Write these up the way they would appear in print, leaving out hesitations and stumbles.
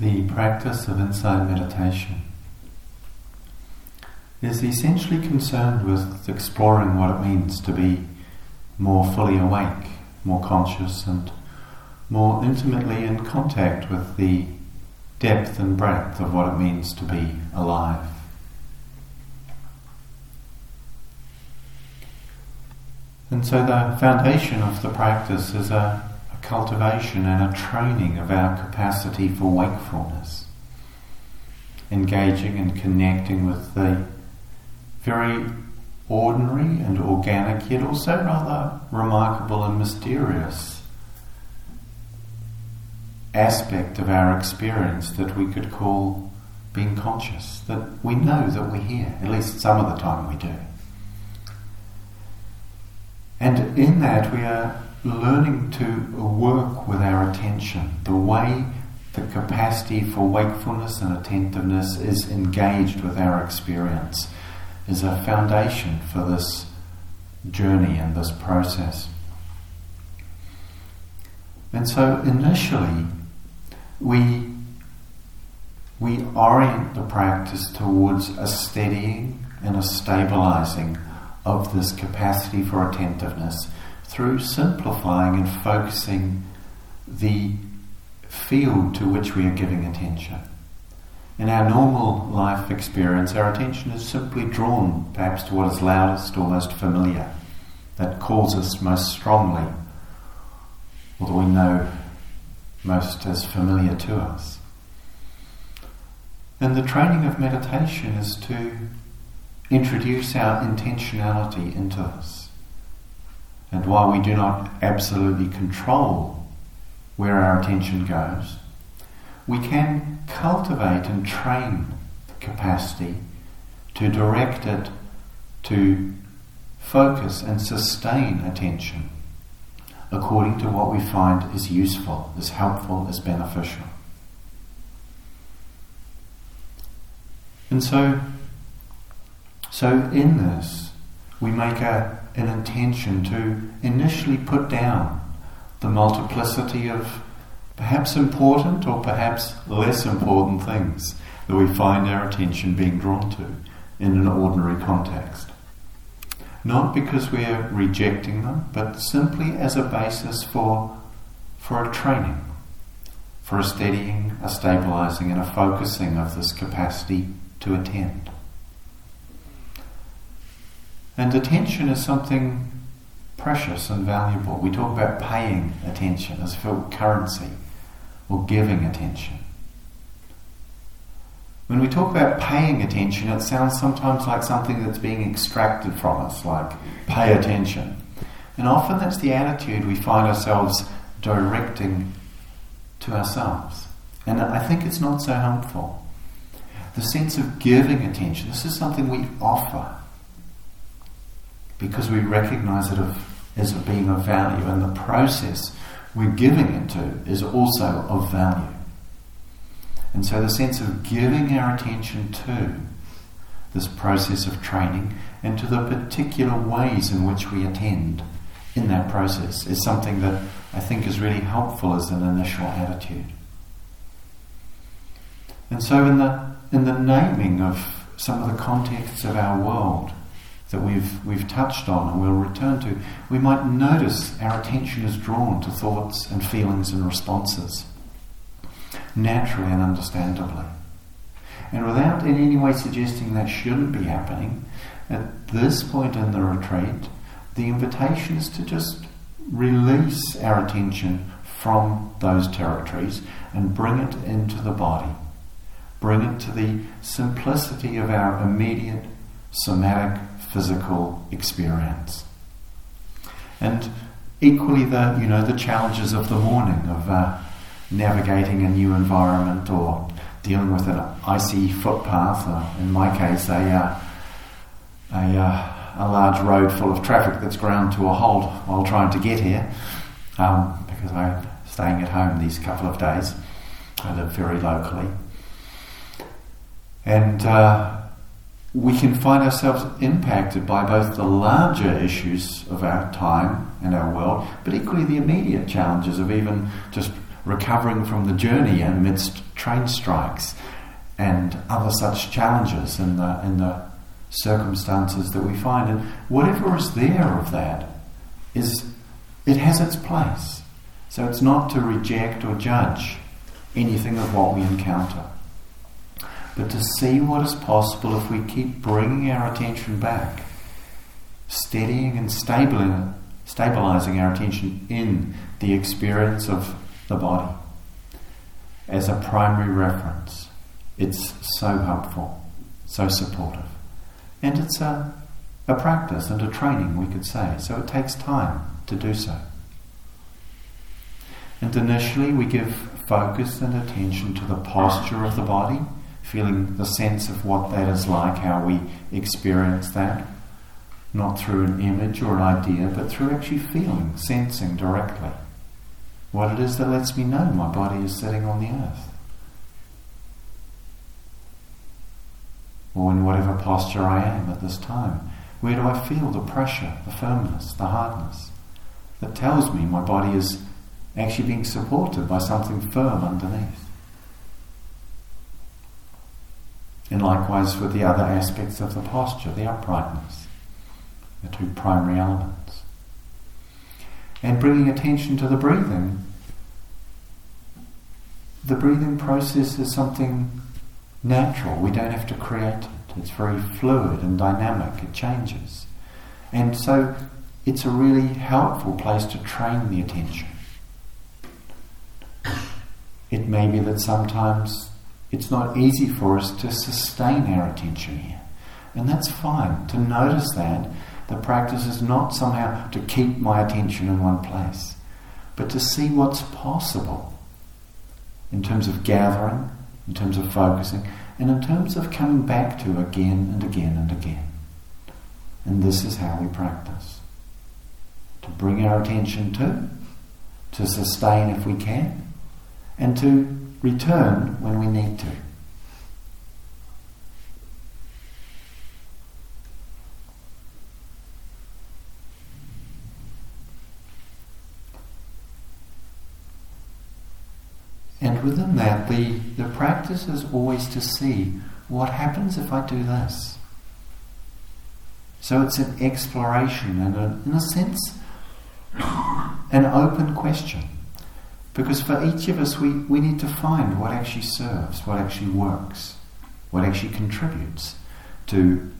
the practice of insight meditation is essentially concerned with exploring what it means to be more fully awake, more conscious, and more intimately in contact with the depth and breadth of what it means to be alive. And so the foundation of the practice is a cultivation and a training of our capacity for wakefulness, engaging and connecting with the very ordinary and organic, yet also rather remarkable and mysterious aspect of our experience that we could call being conscious, that we know that we're here, at least some of the time we do. And in that we are learning to work with our attention, the way the capacity for wakefulness and attentiveness is engaged with our experience is a foundation for this journey and this process. And so initially we orient the practice towards a steadying and a stabilizing of this capacity for attentiveness through simplifying and focusing the field to which we are giving attention. In our normal life experience, our attention is simply drawn perhaps to what is loudest or most familiar, that calls us most strongly, or that we know most as familiar to us. And the training of meditation is to introduce our intentionality into this. And while we do not absolutely control where our attention goes, we can cultivate and train the capacity to direct it to focus and sustain attention according to what we find is useful, is helpful, is beneficial. And so in this, we make an intention to initially put down the multiplicity of perhaps important or perhaps less important things that we find our attention being drawn to in an ordinary context. Not because we are rejecting them, but simply as a basis for a training, for a steadying, a stabilizing and a focusing of this capacity to attend. And attention is something precious and valuable. We talk about paying attention as if it were currency, or giving attention. When we talk about paying attention, it sounds sometimes like something that's being extracted from us, like pay attention. And often that's the attitude we find ourselves directing to ourselves. And I think it's not so helpful. The sense of giving attention, this is something we offer because we recognize it as being of value, and the process we're giving it to is also of value. And so the sense of giving our attention to this process of training and to the particular ways in which we attend in that process is something that I think is really helpful as an initial attitude. And so in the naming of some of the contexts of our world that we've touched on and we'll return to, we might notice our attention is drawn to thoughts and feelings and responses, naturally and understandably. And without in any way suggesting that shouldn't be happening, at this point in the retreat, the invitation is to just release our attention from those territories and bring it into the body. Bring it to the simplicity of our immediate somatic physical experience. And equally the challenges of the morning of navigating a new environment or dealing with an icy footpath, or in my case a large road full of traffic that's ground to a halt while trying to get here, because I'm staying at home these couple of days. I live very locally. And we can find ourselves impacted by both the larger issues of our time and our world, but equally the immediate challenges of even just recovering from the journey amidst train strikes and other such challenges in the circumstances that we find. And whatever is there of that, it has its place. So it's not to reject or judge anything of what we encounter, but to see what is possible if we keep bringing our attention back, steadying and stabilizing our attention in the experience of the body as a primary reference. It's so helpful, so supportive, and it's a practice and a training, we could say, so it takes time to do so. And initially we give focus and attention to the posture of the body, feeling the sense of what that is like, how we experience that, not through an image or an idea, but through actually feeling, sensing directly what it is that lets me know my body is sitting on the earth, or in whatever posture I am at this time. Where do I feel the pressure, the firmness, the hardness that tells me my body is actually being supported by something firm underneath? And likewise with the other aspects of the posture, the uprightness, the two primary elements. And bringing attention to the breathing. The breathing process is something natural, we don't have to create it. It's very fluid and dynamic, it changes. And so it's a really helpful place to train the attention. It may be that sometimes it's not easy for us to sustain our attention here, and that's fine. To notice that the practice is not somehow to keep my attention in one place, but to see what's possible in terms of gathering, in terms of focusing, and in terms of coming back to again and again and again. And this is how we practice. To bring our attention to sustain if we can, and to return when we need to. And within that, the practice is always to see what happens if I do this. So it's an exploration and in a sense an open question, because for each of us we need to find what actually serves, what actually works, what actually contributes to,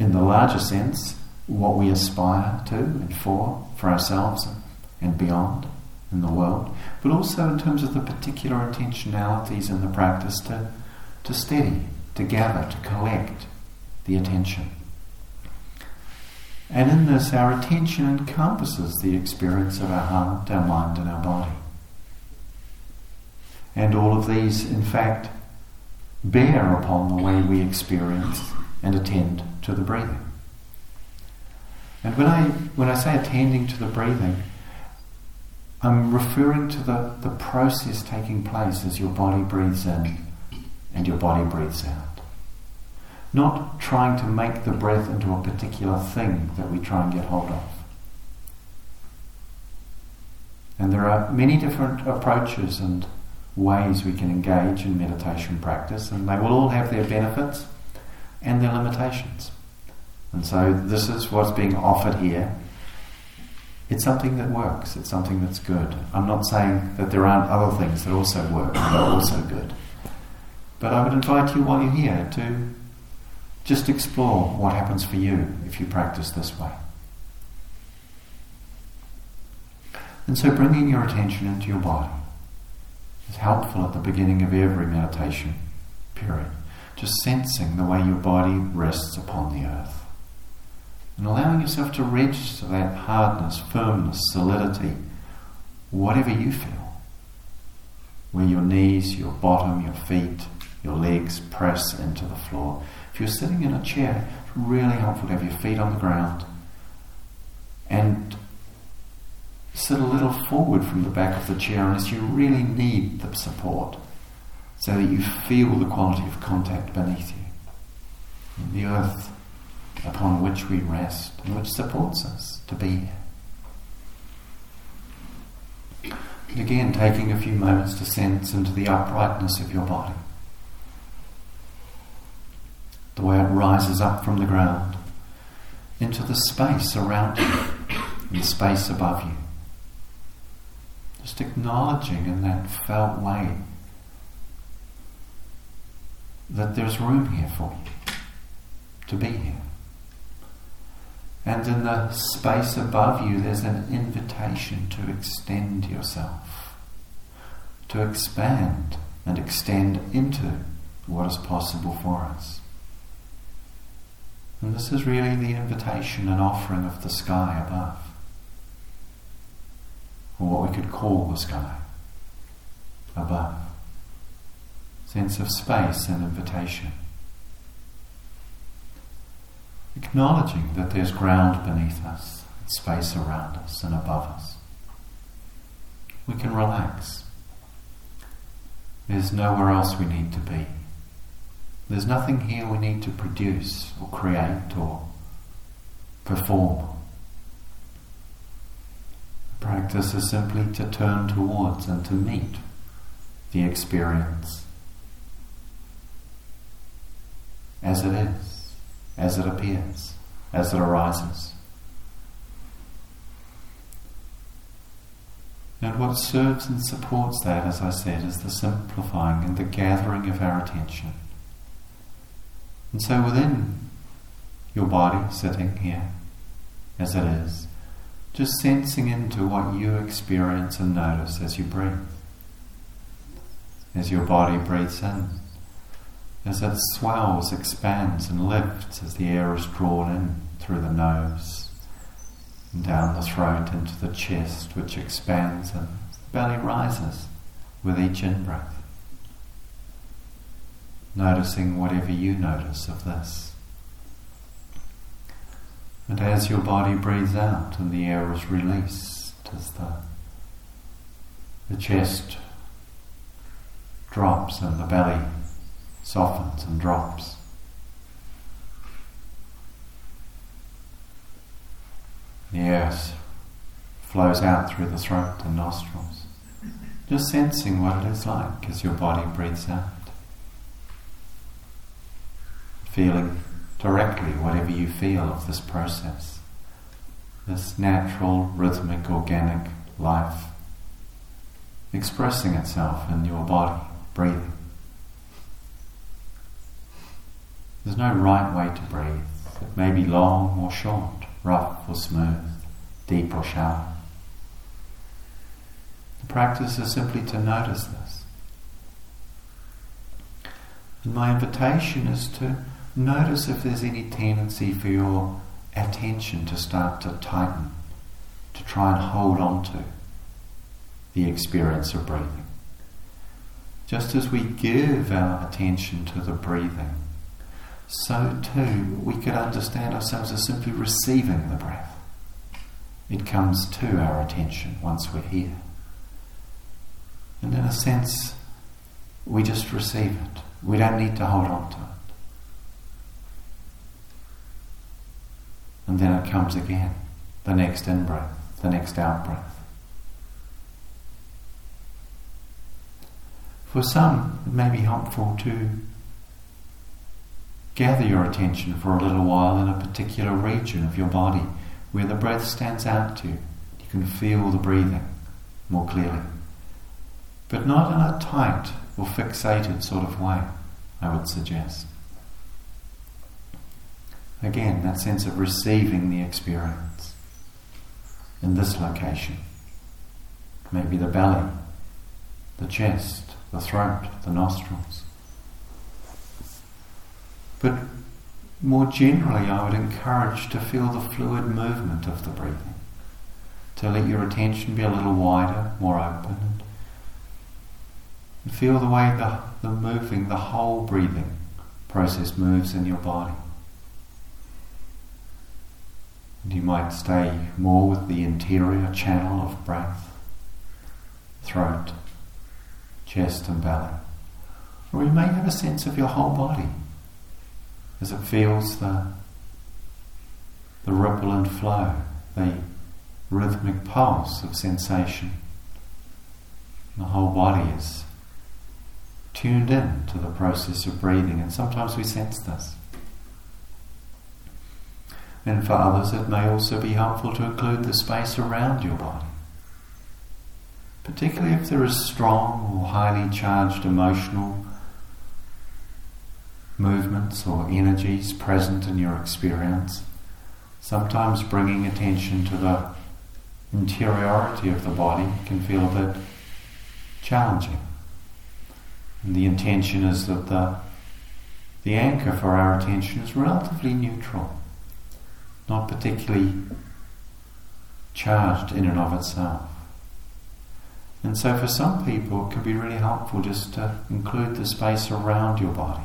in the larger sense, what we aspire to and for ourselves and beyond in the world, but also in terms of the particular intentionalities in the practice to steady, to gather, to collect the attention. And in this, our attention encompasses the experience of our heart, our mind and our body. And all of these, in fact, bear upon the way we experience and attend to the breathing. And when I say attending to the breathing, I'm referring to the process taking place as your body breathes in and your body breathes out. Not trying to make the breath into a particular thing that we try and get hold of. And there are many different approaches and ways we can engage in meditation practice, and they will all have their benefits and their limitations. And so this is what's being offered here. It's something that works, it's something that's good. I'm not saying that there aren't other things that also work and are also good, but I would invite you while you're here to just explore what happens for you if you practice this way. And so bringing your attention into your body is helpful at the beginning of every meditation period. Just sensing the way your body rests upon the earth and allowing yourself to register that hardness, firmness, solidity, whatever you feel, where your knees, your bottom, your feet, your legs press into the floor. If you're sitting in a chair, it's really helpful to have your feet on the ground and sit a little forward from the back of the chair unless you really need the support, so that you feel the quality of contact beneath you, the earth upon which we rest and which supports us to be here. And again, taking a few moments to sense into the uprightness of your body, the way it rises up from the ground into the space around you and the space above you. Just acknowledging in that felt way that there's room here for you to be here. And in the space above you, there's an invitation to extend yourself, to expand and extend into what is possible for us. And this is really the invitation and offering of the sky above, or what we could call the sky above. Sense of space and invitation. Acknowledging that there's ground beneath us, and space around us and above us. We can relax. There's nowhere else we need to be. There's nothing here we need to produce or create or perform. The practice is simply to turn towards and to meet the experience as it is, as it appears, as it arises. And what serves and supports that, as I said, is the simplifying and the gathering of our attention. And so within your body, sitting here, as it is, just sensing into what you experience and notice as you breathe. As your body breathes in, as it swells, expands and lifts as the air is drawn in through the nose and down the throat into the chest, which expands and the belly rises with each in-breath. Noticing whatever you notice of this. And as your body breathes out and the air is released, as the chest drops and the belly softens and drops. The air flows out through the throat and nostrils. Just sensing what it is like as your body breathes out. Feeling directly whatever you feel of this process, this natural, rhythmic, organic life expressing itself in your body, breathing. There's no right way to breathe. It may be long or short, rough or smooth, deep or shallow. The practice is simply to notice this. And my invitation is to notice if there's any tendency for your attention to start to tighten, to try and hold on to the experience of breathing. Just as we give our attention to the breathing, so too we could understand ourselves as simply receiving the breath. It comes to our attention once we're here. And in a sense, we just receive it. We don't need to hold on to it. And then it comes again, the next in-breath, the next out-breath. For some, it may be helpful to gather your attention for a little while in a particular region of your body where the breath stands out to you. You can feel the breathing more clearly, but not in a tight or fixated sort of way, I would suggest. Again, that sense of receiving the experience in this location. Maybe the belly, the chest, the throat, the nostrils. But more generally, I would encourage to feel the fluid movement of the breathing, to let your attention be a little wider, more open, and feel the way the whole breathing process moves in your body. And you might stay more with the interior channel of breath, throat, chest and belly. Or you may have a sense of your whole body, as it feels the ripple and flow, the rhythmic pulse of sensation The whole body is tuned in to the process of breathing, and sometimes we sense this. And for others it may also be helpful to include the space around your body, particularly if there is strong or highly charged emotional movements or energies present in your experience. Sometimes bringing attention to the interiority of the body can feel a bit challenging. And the intention is that the anchor for our attention is relatively neutral, not particularly charged in and of itself. And so for some people it can be really helpful just to include the space around your body,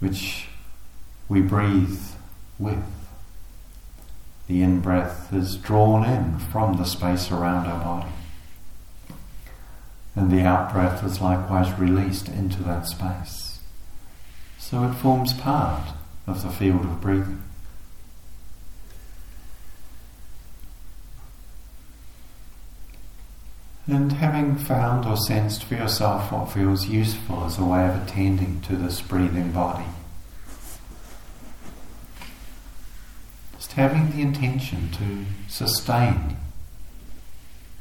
which we breathe with. The in-breath is drawn in from the space around our body, and the out-breath is likewise released into that space. So it forms part of the field of breathing. And having found or sensed for yourself what feels useful as a way of attending to this breathing body, just having the intention to sustain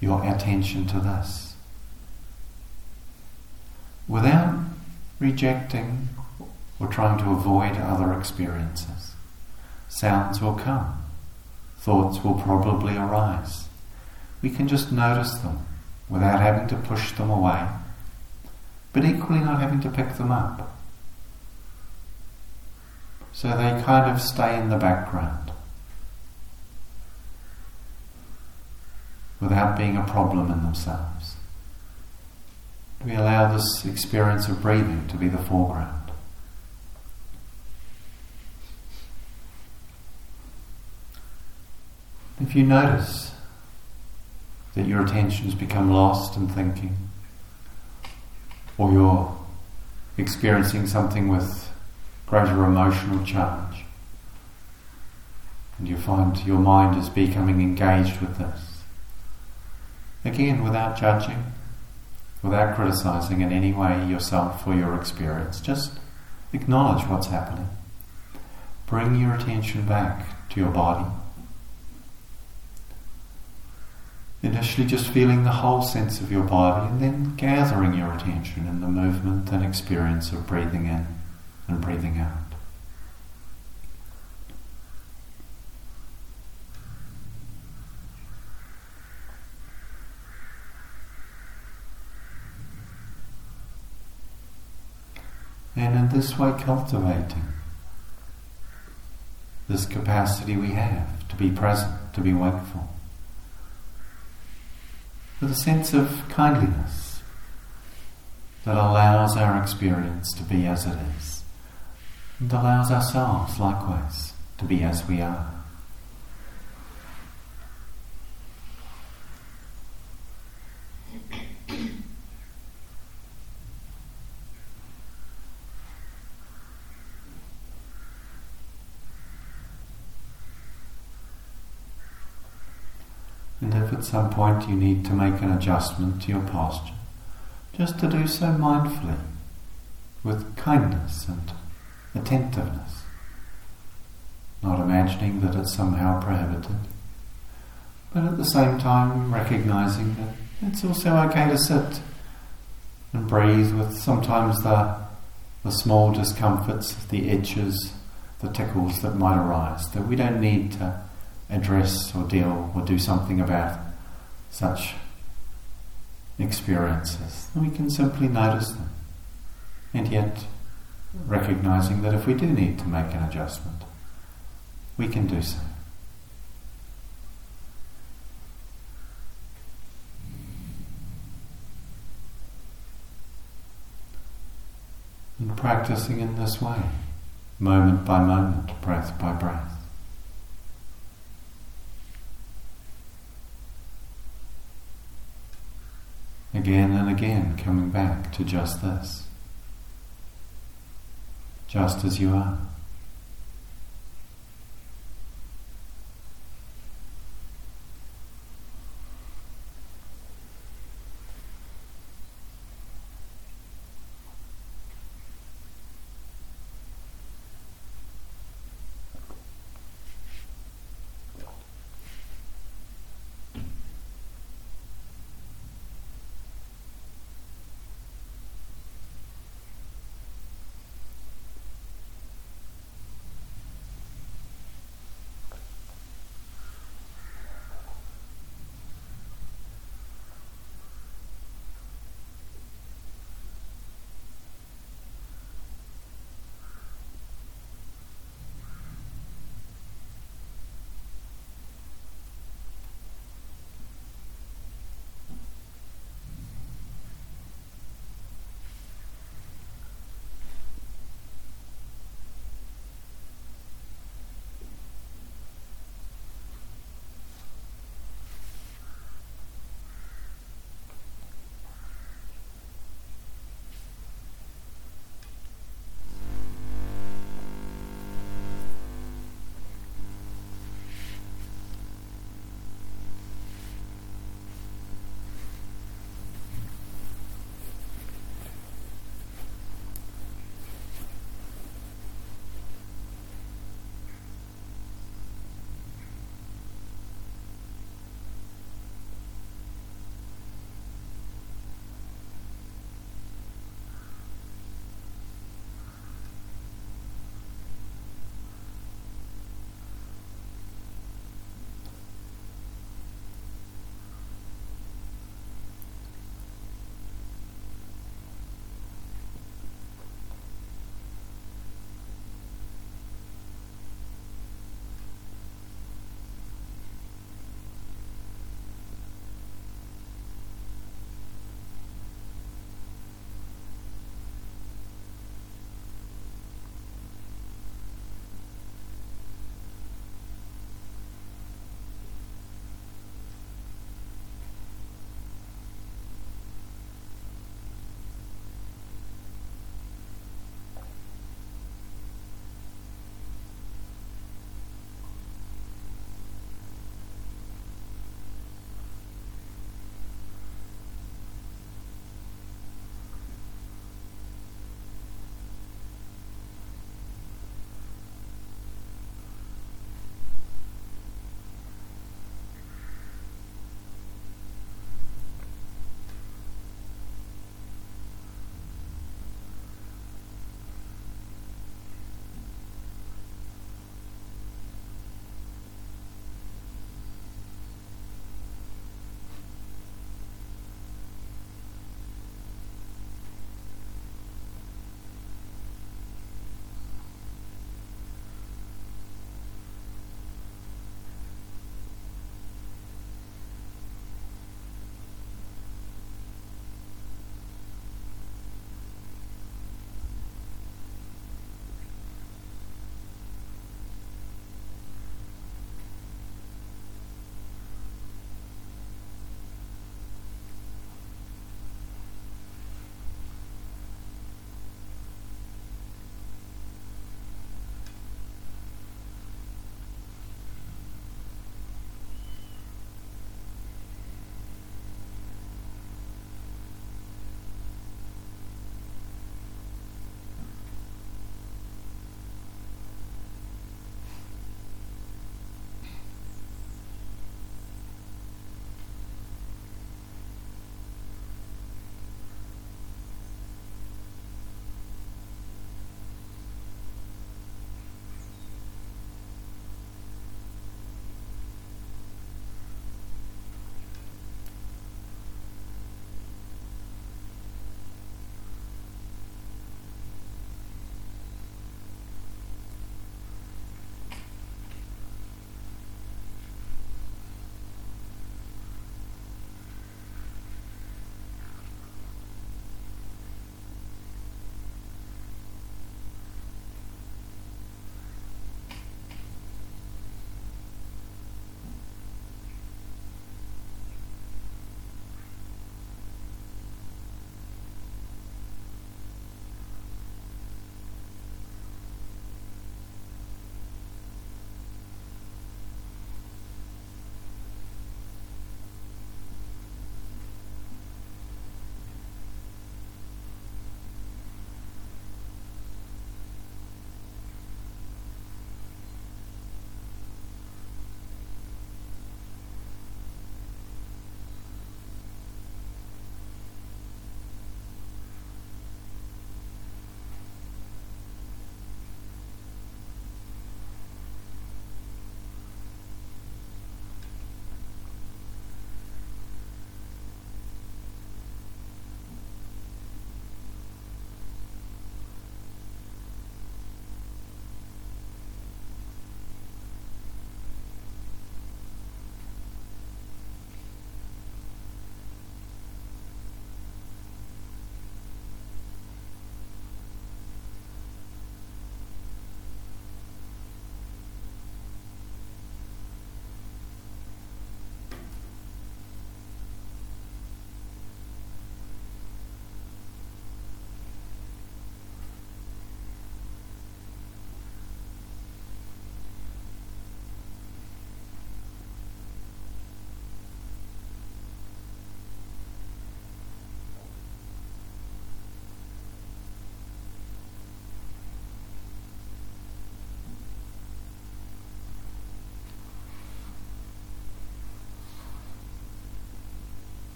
your attention to this without rejecting or trying to avoid other experiences. Sounds will come, thoughts will probably arise. We can just notice them without having to push them away, but equally not having to pick them up. So they kind of stay in the background without being a problem in themselves. We allow this experience of breathing to be the foreground. If you notice that your attention's become lost in thinking, or you're experiencing something with greater emotional charge, and you find your mind is becoming engaged with this, again, without judging, without criticizing in any way yourself or your experience, just acknowledge what's happening. Bring your attention back to your body. Initially just feeling the whole sense of your body, and then gathering your attention in the movement and experience of breathing in and breathing out. And in this way cultivating this capacity we have to be present, to be wakeful, with a sense of kindliness that allows our experience to be as it is, and allows ourselves likewise to be as we are. At some point you need to make an adjustment to your posture, just to do so mindfully, with kindness and attentiveness, not imagining that it's somehow prohibited, but at the same time recognizing that it's also okay to sit and breathe with sometimes the small discomforts, the itches, the tickles that might arise, that we don't need to address or deal or do something about such experiences. We can simply notice them, and yet recognizing that if we do need to make an adjustment, we can do so. And practicing in this way, moment by moment, breath by breath. Again and again coming back to just this, just as you are.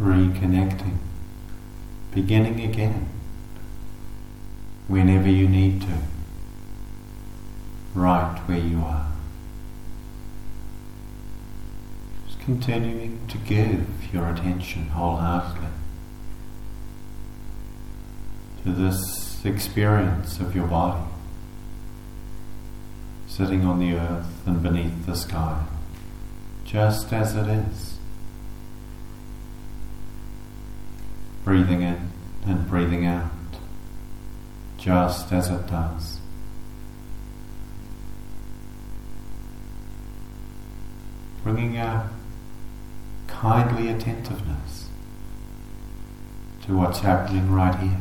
reconnecting, beginning again whenever you need to, right where you are. Just continuing to give your attention wholeheartedly to this experience of your body, sitting on the earth and beneath the sky, just as it is. Breathing in and breathing out, just as it does. Bringing a kindly attentiveness to what's happening right here.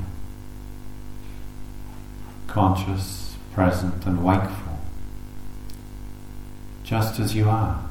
Conscious, present and wakeful, just as you are.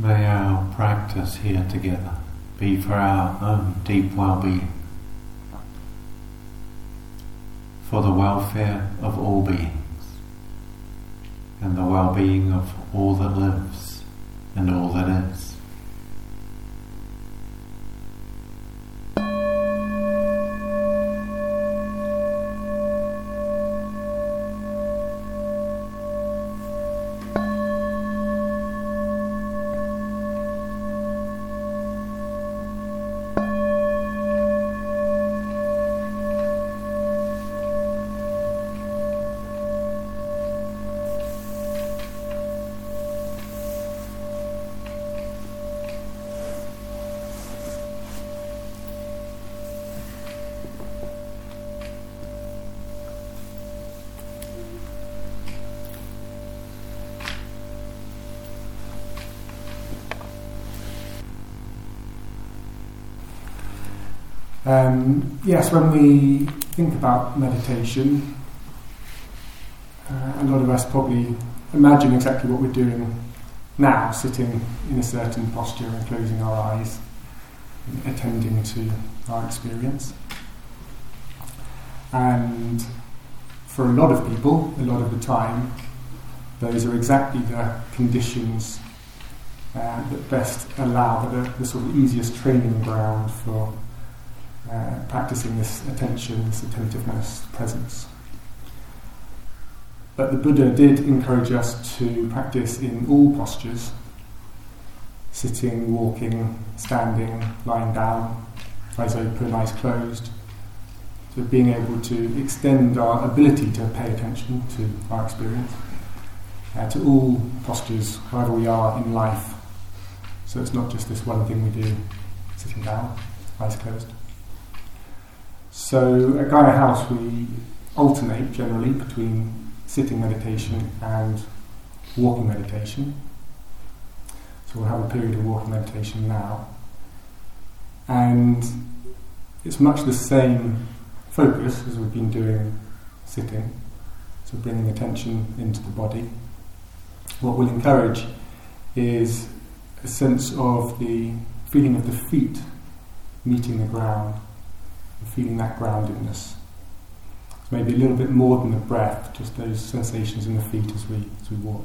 May our practice here together be for our own deep well-being, for the welfare of all beings, and the well-being of all that lives and all that is. Yes, when we think about meditation, a lot of us probably imagine exactly what we're doing now, sitting in a certain posture and closing our eyes, attending to our experience. And for a lot of people, a lot of the time, those are exactly the conditions that best allow, that are the sort of easiest training ground for practicing this attention, this attentiveness, presence. But the Buddha did encourage us to practice in all postures, sitting, walking, standing, lying down, eyes open, eyes closed, so being able to extend our ability to pay attention to our experience, to all postures, wherever we are in life. So it's not just this one thing we do, sitting down, eyes closed. So at Gaia House we alternate generally between sitting meditation and walking meditation. So we'll have a period of walking meditation now. And it's much the same focus as we've been doing sitting, so bringing attention into the body. What we'll encourage is a sense of the feeling of the feet meeting the ground, feeling that groundedness. It's maybe a little bit more than the breath, just those sensations in the feet as we walk.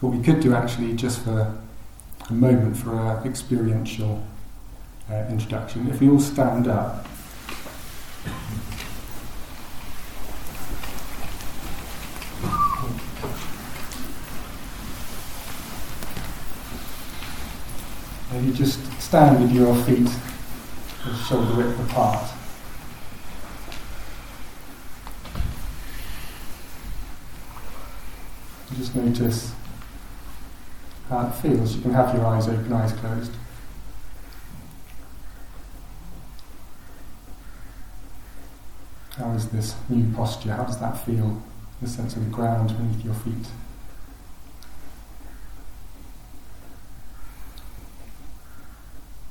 What we could do actually, just for a moment, for an experiential introduction, if we all stand up, maybe just stand with your feet shoulder width apart. Just notice how it feels. You can have your eyes open, eyes closed. How is this new posture? How does that feel? The sense of the ground beneath your feet.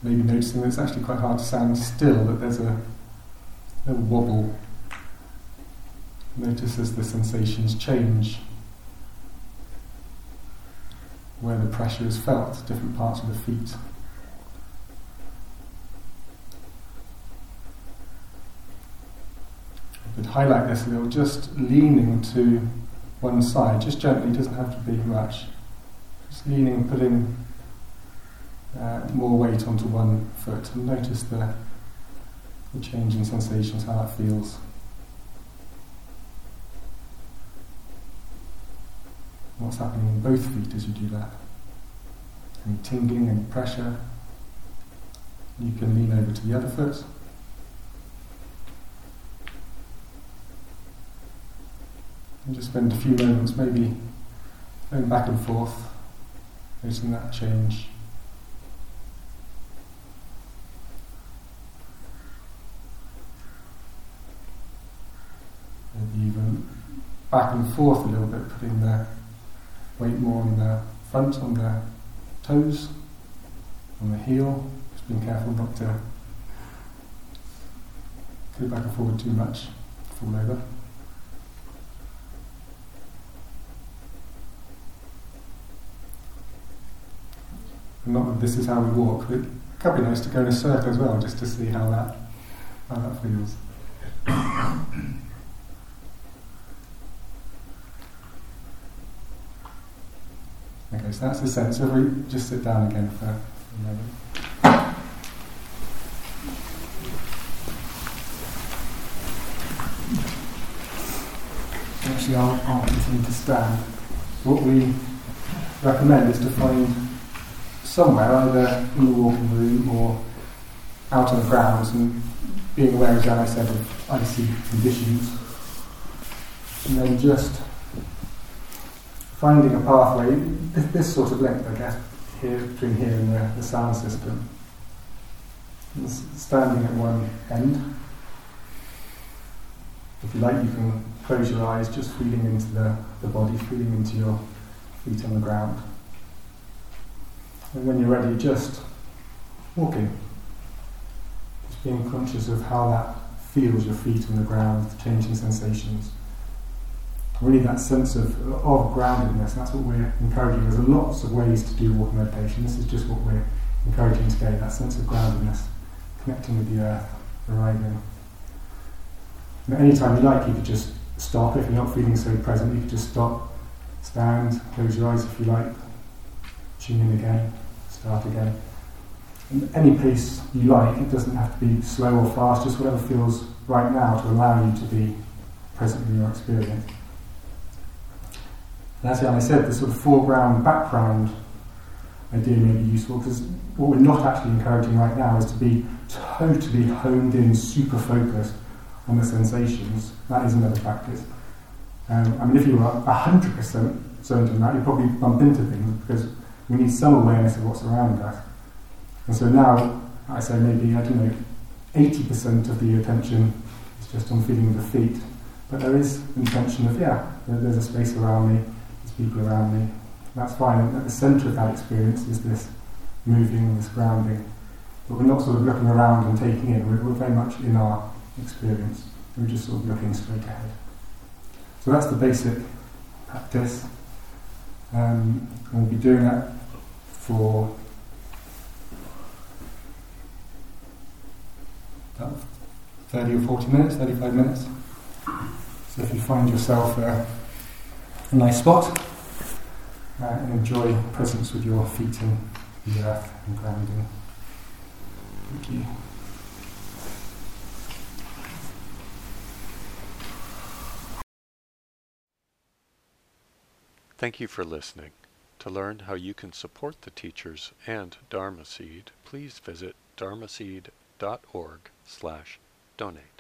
Maybe noticing that it's actually quite hard to stand still, that there's a wobble. Notice as the sensations change, where the pressure is felt, different parts of the feet. I could highlight this a little, just leaning to one side, just gently, doesn't have to be much. Just leaning, putting more weight onto one foot, and notice the change in sensations, how that feels. What's happening in both feet as you do that? Any tingling, any pressure? You can lean over to the other foot. And just spend a few moments maybe going back and forth, noticing that change. Maybe even back and forth a little bit, putting the weight more on the front, on the toes, on the heel. Just being careful not to go back and forward too much, fall over. not that this is how we walk, but it could be nice to go in a circle as well, just to see how that feels. Okay, so that's the sense. If we just sit down again for a moment. Actually, I'll continue to stand. What we recommend is to find somewhere, either in the walking room or out on the grounds, and being aware, as I said, of icy conditions. And then just finding a pathway, this sort of length, I guess, here, between here and the sound system. And standing at one end. If you like, you can close your eyes, just feeling into the body, feeling into your feet on the ground. And when you're ready, just walking. Just being conscious of how that feels, your feet on the ground, the changing sensations. Really that sense of groundedness, that's what we're encouraging. There's lots of ways to do walking meditation. This is just what we're encouraging today, that sense of groundedness, connecting with the earth, arriving. And at any time you like, you could just stop. If you're not feeling so present, you could just stop, stand, close your eyes if you like, tune in again, start again. And any pace you like, it doesn't have to be slow or fast, just whatever feels right now to allow you to be present in your experience. And as I said, the sort of foreground, background idea may be useful, because what we're not actually encouraging right now is to be totally honed in, super focused on the sensations. That is another practice. If you were 100% zoned in that, you'd probably bump into things, because we need some awareness of what's around us. And so now, I say maybe, 80% of the attention is just on feeling the feet. But there is intention of, there's a space around me, people around me, that's fine. And at the centre of that experience is this moving, this grounding. But we're not sort of looking around and taking in, we're very much in our experience. We're just sort of looking straight ahead. So that's the basic practice. And we'll be doing that for about 30 or 40 minutes, 35 minutes. So if you find yourself a nice spot, and enjoy presence with your feet in the earth and grounding. Thank you. Thank you for listening. To learn how you can support the teachers and Dharma Seed, please visit dharmaseed.org/donate.